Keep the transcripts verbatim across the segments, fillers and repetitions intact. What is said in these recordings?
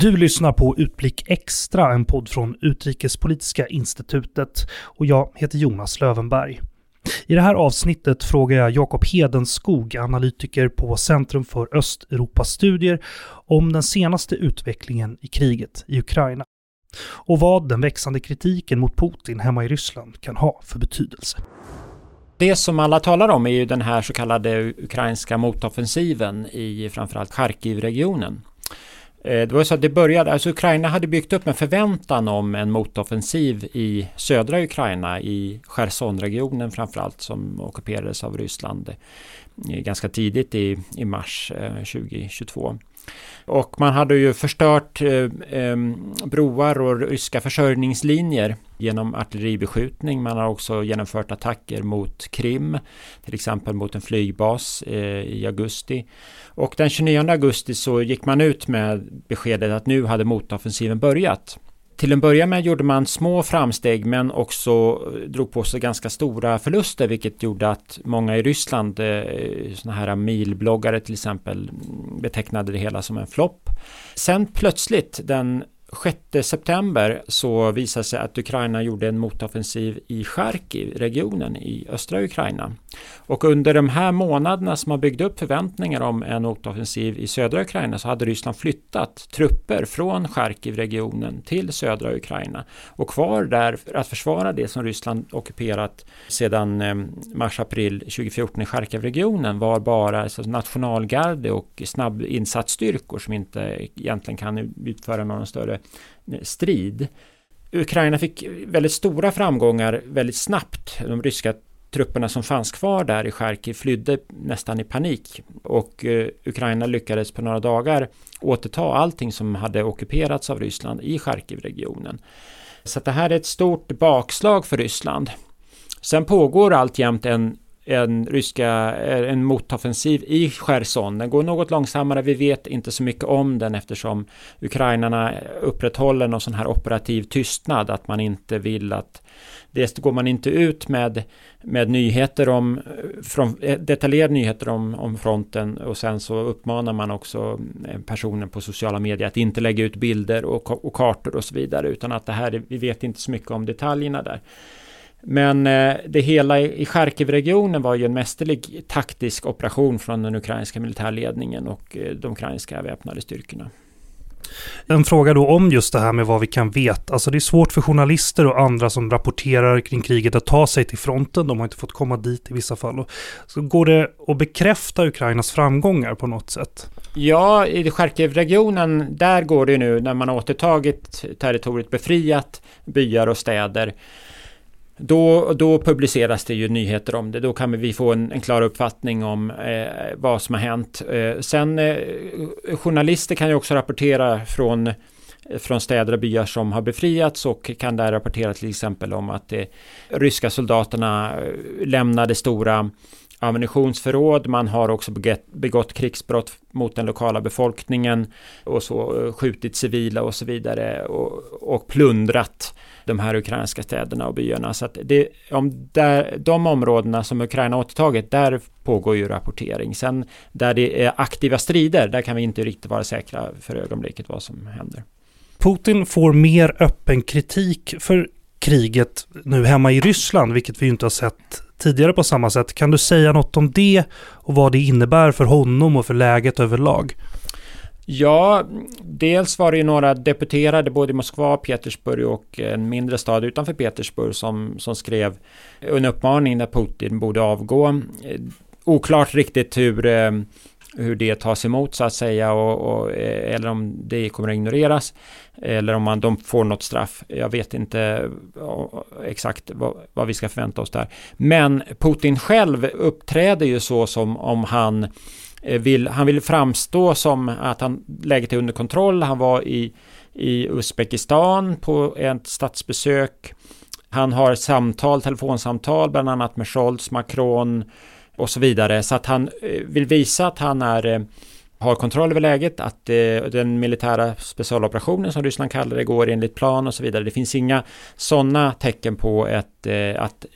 Du lyssnar på Utblick Extra, en podd från Utrikespolitiska institutet, och jag heter Jonas Lövenberg. I det här avsnittet frågar jag Jakob Hedenskog, analytiker på Centrum för Östeuropas studier, om den senaste utvecklingen i kriget i Ukraina och vad den växande kritiken mot Putin hemma i Ryssland kan ha för betydelse. Det som alla talar om är ju den här så kallade ukrainska motoffensiven i framförallt Kharkiv-regionen. Det var så att det började, alltså Ukraina hade byggt upp en förväntan om en motoffensiv i södra Ukraina, i Kherson-regionen framförallt, som ockuperades av Ryssland ganska tidigt i, i mars tjugohundratjugotvå. Och man hade ju förstört eh, broar och ryska försörjningslinjer genom artilleribeskjutning. Man har också genomfört attacker mot Krim, till exempel mot en flygbas eh, i augusti. Och den tjugonionde augusti så gick man ut med beskedet att nu hade motoffensiven börjat. Till en början med gjorde man små framsteg, men också drog på sig ganska stora förluster, vilket gjorde att många i Ryssland, såna här milbloggare till exempel, betecknade det hela som en flopp. Sen plötsligt den sjätte september så visade sig att Ukraina gjorde en motoffensiv i Charkiv-regionen i östra Ukraina. Och under de här månaderna som man byggde upp förväntningar om en motoffensiv i södra Ukraina så hade Ryssland flyttat trupper från Charkiv-regionen till södra Ukraina och kvar där att försvara det som Ryssland ockuperat sedan mars-april tjugofjorton i Charkiv-regionen var bara alltså nationalgarde och snabbinsatsstyrkor som inte egentligen kan utföra någon större strid. Ukraina fick väldigt stora framgångar väldigt snabbt. De ryska trupperna som fanns kvar där i Charkiv flydde nästan i panik och eh, Ukraina lyckades på några dagar återta allting som hade ockuperats av Ryssland i Charkiv-regionen. Så att det här är ett stort bakslag för Ryssland. Sen pågår alltjämt en en ryska en motoffensiv i Kherson. Den går något långsammare. Vi vet inte så mycket om den eftersom ukrainarna upprätthåller någon sån här operativ tystnad, att man inte vill att det går man inte ut med med nyheter om från, detaljerade nyheter om om fronten, och sen så uppmanar man också personer på sociala medier att inte lägga ut bilder och, och kartor och så vidare, utan att det här vi vet inte så mycket om detaljerna där. Men det hela i Charkiv-regionen var ju en mästerlig taktisk operation från den ukrainska militärledningen och de ukrainska väpnade styrkorna. En fråga då om just det här med vad vi kan veta. Alltså det är svårt för journalister och andra som rapporterar kring kriget att ta sig till fronten. De har inte fått komma dit i vissa fall. Så går det att bekräfta Ukrainas framgångar på något sätt? Ja, i Charkiv-regionen där går det nu när man har återtagit territoriet, befriat byar och städer. Då, då publiceras det ju nyheter om det. Då kan vi få en, en klar uppfattning om eh, vad som har hänt. Eh, sen eh, journalister kan ju också rapportera från, från städer och byar som har befriats och kan där rapportera till exempel om att eh, ryska soldaterna lämnade stora ammunitionsförråd. Man har också begått, begått krigsbrott mot den lokala befolkningen och så skjutit civila och så vidare och, och plundrat de här ukrainska städerna och byarna. Så att det, om där, de områdena som Ukraina återtagit, där pågår ju rapportering. Sen där det är aktiva strider, där kan vi inte riktigt vara säkra för ögonblicket vad som händer. Putin får mer öppen kritik för kriget nu hemma i Ryssland, vilket vi ju inte har sett tidigare på samma sätt. Kan du säga något om det och vad det innebär för honom och för läget överlag? Ja, dels var det ju några deputerade både i Moskva, Petersburg och en mindre stad utanför Petersburg som, som skrev en uppmaning där Putin borde avgå. Oklart riktigt hur, hur det tas emot så att säga, och, och, eller om det kommer att ignoreras eller om man, de får något straff. Jag vet inte exakt vad, vad vi ska förvänta oss där. Men Putin själv uppträder ju så som om han Vill, han vill framstå som att han läget är under kontroll. Han var i, i Uzbekistan på ett statsbesök. Han har samtal, telefonsamtal bland annat med Scholz, Macron och så vidare. Så att han vill visa att han är, har kontroll över läget, att den militära specialoperationen som Ryssland kallar det går enligt plan och så vidare. Det finns inga sådana tecken på ett, att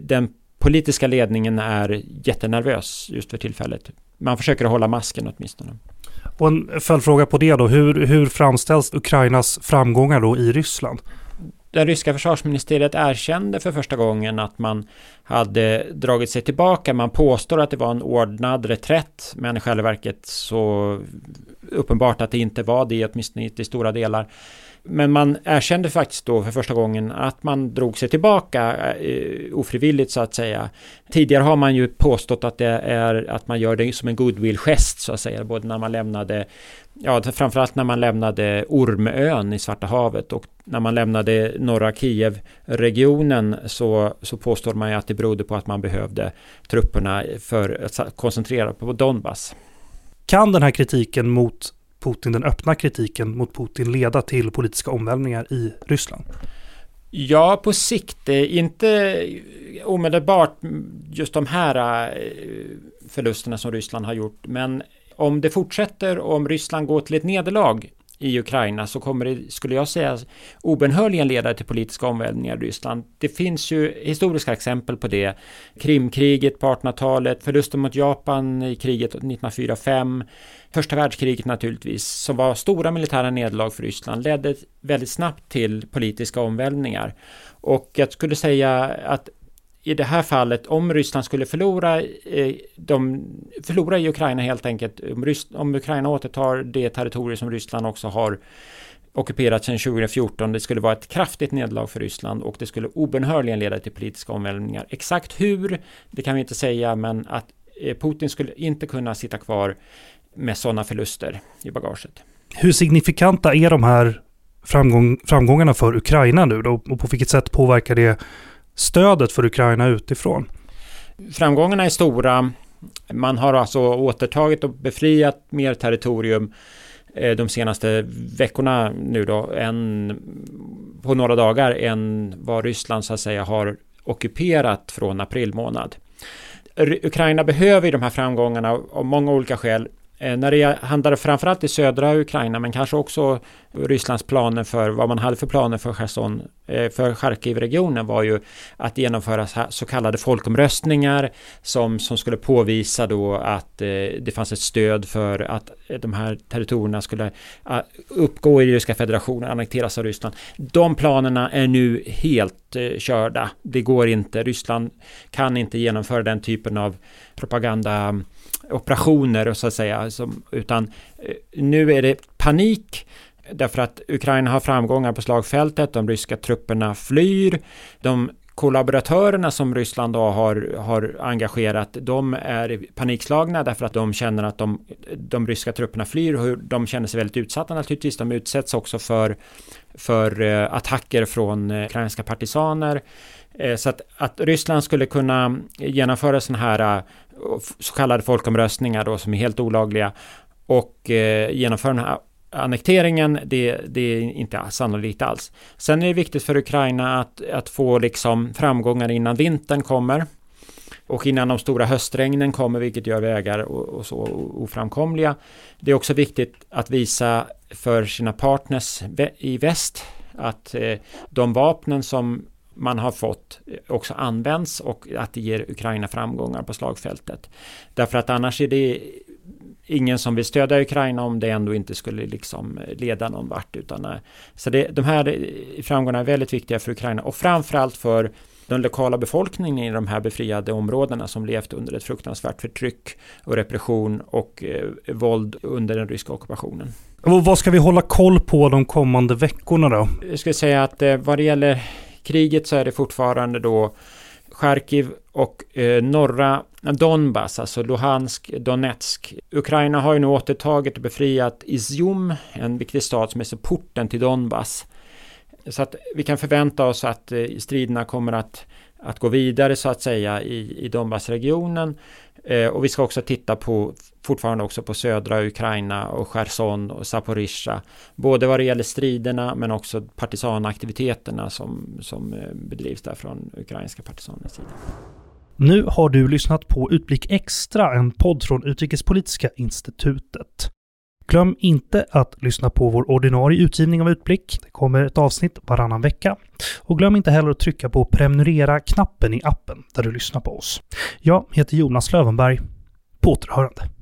den politiska ledningen är jättenervös just för tillfället. Man försöker hålla masken åtminstone. Och en följdfråga på det då, hur, hur framställs Ukrainas framgångar då i Ryssland? Det ryska försvarsministeriet erkände för första gången att man hade dragit sig tillbaka. Man påstår att det var en ordnad reträtt, men i själva verket så uppenbart att det inte var det, åtminstone inte i stora delar. Men man erkände faktiskt då för första gången att man drog sig tillbaka eh, ofrivilligt så att säga. Tidigare har man ju påstått att, det är, att man gör det som en goodwill-gest så att säga, både när man lämnade, ja, framförallt när man lämnade Ormön i Svarta havet och när man lämnade norra Kiev-regionen så, så påstår man ju att det berodde på att man behövde trupperna för att koncentrera på Donbass. Kan den här kritiken mot Putin, den öppna kritiken mot Putin, leda till politiska omvälvningar i Ryssland? Ja, på sikt. Inte omedelbart just de här förlusterna som Ryssland har gjort. Men om det fortsätter, om Ryssland går till ett nederlag i Ukraina, så kommer det, skulle jag säga, obönhörligen leda till politiska omvälvningar i Ryssland. Det finns ju historiska exempel på det. Krimkriget på artonhundratalet, förlusten mot Japan i kriget nittonhundrafyra fem, första världskriget naturligtvis, som var stora militära nederlag för Ryssland, ledde väldigt snabbt till politiska omvälvningar. Och jag skulle säga att i det här fallet, om Ryssland skulle förlora, de förlorar i Ukraina helt enkelt, om, Ryss, om Ukraina återtar det territorium som Ryssland också har ockuperat sedan tjugo fjorton, det skulle vara ett kraftigt nederlag för Ryssland och det skulle obönhörligen leda till politiska omvälvningar. Exakt hur, det kan vi inte säga, men att Putin skulle inte kunna sitta kvar med sådana förluster i bagaget. Hur signifikanta är de här framgång, framgångarna för Ukraina nu då, och på vilket sätt påverkar det stödet för Ukraina utifrån? Framgångarna är stora. Man har alltså återtagit och befriat mer territorium de senaste veckorna nu då, än på några dagar än vad Ryssland så att säga har ockuperat från april månad. Ukraina behöver de här framgångarna av många olika skäl. När det handlar framförallt i södra Ukraina, men kanske också Rysslands planer för, vad man hade för planer för Kherson, för Kharkiv-regionen, var ju att genomföra så kallade folkomröstningar som, som skulle påvisa då att det fanns ett stöd för att de här territorierna skulle uppgå i Ryska federationen, annekteras av Ryssland. De planerna är nu helt körda. Det går inte. Ryssland kan inte genomföra den typen av propaganda operationer och så att säga, som, utan nu är det panik därför att Ukraina har framgångar på slagfältet, de ryska trupperna flyr, de kollaboratörerna som Ryssland då har, har engagerat, de är panikslagna därför att de känner att de, de ryska trupperna flyr och de känner sig väldigt utsatta naturligtvis. De utsätts också för, för attacker från ukrainska partisaner. Så att, att Ryssland skulle kunna genomföra sådana här så kallade folkomröstningar då, som är helt olagliga, och eh, genomföra den här annekteringen, det, det är inte sannolikt alls. Sen är det viktigt för Ukraina att, att få liksom framgångar innan vintern kommer och innan de stora höstregnen kommer, vilket gör vägar och, och så oframkomliga. Det är också viktigt att visa för sina partners i väst att eh, de vapnen som man har fått också används och att det ger Ukraina framgångar på slagfältet. Därför att annars är det ingen som vill stödja Ukraina om det ändå inte skulle liksom leda någon vart. Utan, så det, de här framgångarna är väldigt viktiga för Ukraina och framförallt för den lokala befolkningen i de här befriade områdena som levt under ett fruktansvärt förtryck och repression och eh, våld under den ryska ockupationen. Och vad ska vi hålla koll på de kommande veckorna då? Jag skulle säga att eh, vad det gäller kriget så är det fortfarande då Kharkiv och eh, norra Donbass, alltså Luhansk, Donetsk. Ukraina har ju nu återtagit och befriat Izium, en viktig stad som är så porten till Donbass. Så att vi kan förvänta oss att eh, striderna kommer att, att gå vidare så att säga i, i Donbassregionen. Eh, och vi ska också titta på fortfarande också på södra Ukraina och Kherson och Zaporisha. Både vad det gäller striderna men också partisanaktiviteterna som, som bedrivs där från ukrainska partisaners sida. Nu har du lyssnat på Utblick Extra, en podd från Utrikespolitiska institutet. Glöm inte att lyssna på vår ordinarie utgivning av Utblick. Det kommer ett avsnitt varannan vecka. Och glöm inte heller att trycka på prenumerera-knappen i appen där du lyssnar på oss. Jag heter Jonas Lövenberg. På återhörande.